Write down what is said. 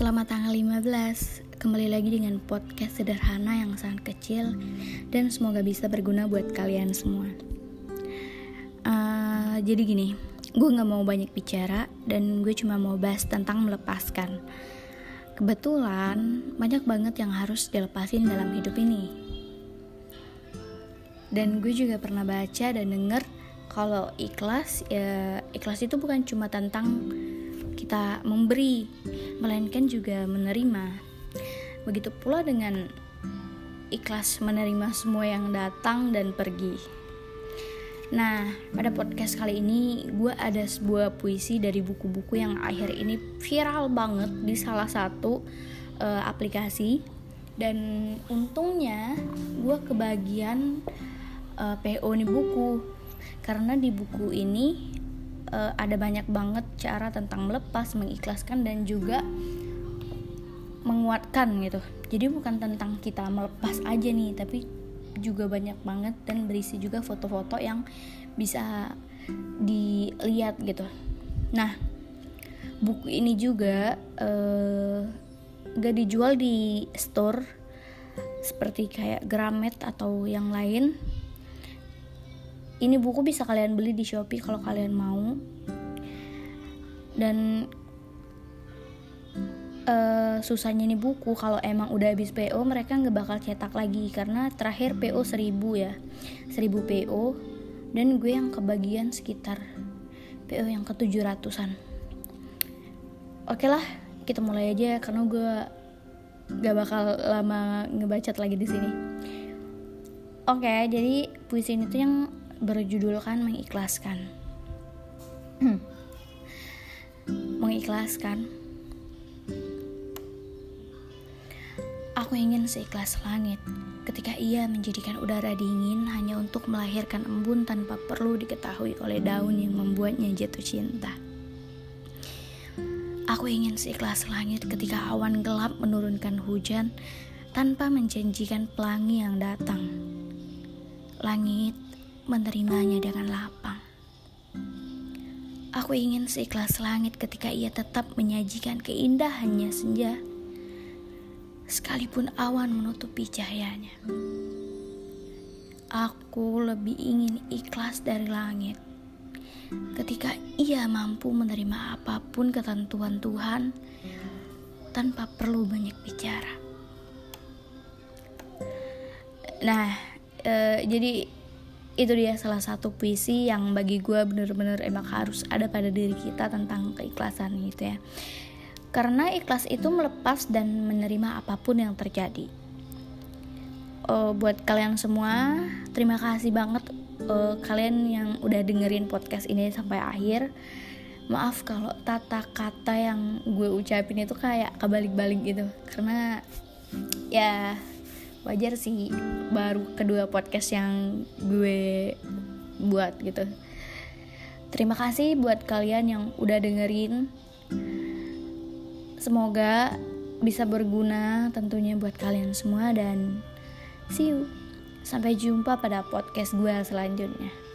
Selamat tanggal 15, kembali lagi dengan podcast sederhana yang sangat kecil dan semoga bisa berguna buat kalian semua. Jadi gini, gue gak mau banyak bicara dan gue cuma mau bahas tentang melepaskan. Kebetulan banyak banget yang harus dilepasin dalam hidup ini. Dan gue juga pernah baca dan denger kalau ikhlas, ya ikhlas itu bukan cuma tentang kita memberi, melainkan juga menerima. Begitu pula dengan ikhlas menerima semua yang datang dan pergi. Nah, pada podcast kali ini gue ada sebuah puisi dari buku-buku yang akhir ini viral banget di salah satu aplikasi. Dan untungnya gue kebagian PO nih buku, karena di buku ini ada banyak banget cara tentang melepas, mengikhlaskan, dan juga menguatkan gitu. Jadi bukan tentang kita melepas aja nih, tapi juga banyak banget dan berisi juga foto-foto yang bisa dilihat gitu. Nah, buku ini juga gak dijual di store seperti kayak Gramedia atau yang lain. Ini buku bisa kalian beli di Shopee kalau kalian mau. Dan susahnya nih buku, kalau emang udah habis PO mereka nggak bakal cetak lagi, karena terakhir PO 1000 PO, dan gue yang kebagian sekitar PO yang ke 700-an. Oke lah, kita mulai aja karena gue nggak bakal lama ngebacot lagi di sini. Oke, jadi puisi ini tuh yang berjudulkan mengikhlaskan. Mengikhlaskan. Aku ingin seikhlas langit ketika ia menjadikan udara dingin hanya untuk melahirkan embun tanpa perlu diketahui oleh daun yang membuatnya jatuh cinta. Aku ingin seikhlas langit ketika awan gelap menurunkan hujan tanpa menjanjikan pelangi yang datang. Langit menerimanya dengan lapang. Aku ingin seikhlas langit ketika ia tetap menyajikan keindahannya senja, sekalipun awan menutupi cahayanya. Aku lebih ingin ikhlas dari langit ketika ia mampu menerima apapun ketentuan Tuhan tanpa perlu banyak bicara. Nah, jadi itu dia salah satu puisi yang bagi gue bener-bener emang harus ada pada diri kita tentang keikhlasan gitu ya. Karena ikhlas itu melepas dan menerima apapun yang terjadi. Buat kalian semua, terima kasih banget kalian yang udah dengerin podcast ini sampai akhir. Maaf kalau tata kata yang gue ucapin itu kayak kebalik-balik gitu, karena ya wajar sih, baru kedua podcast yang gue buat gitu. Terima kasih buat kalian yang udah dengerin. Semoga bisa berguna tentunya buat kalian semua, dan see you. Sampai jumpa pada podcast gue selanjutnya.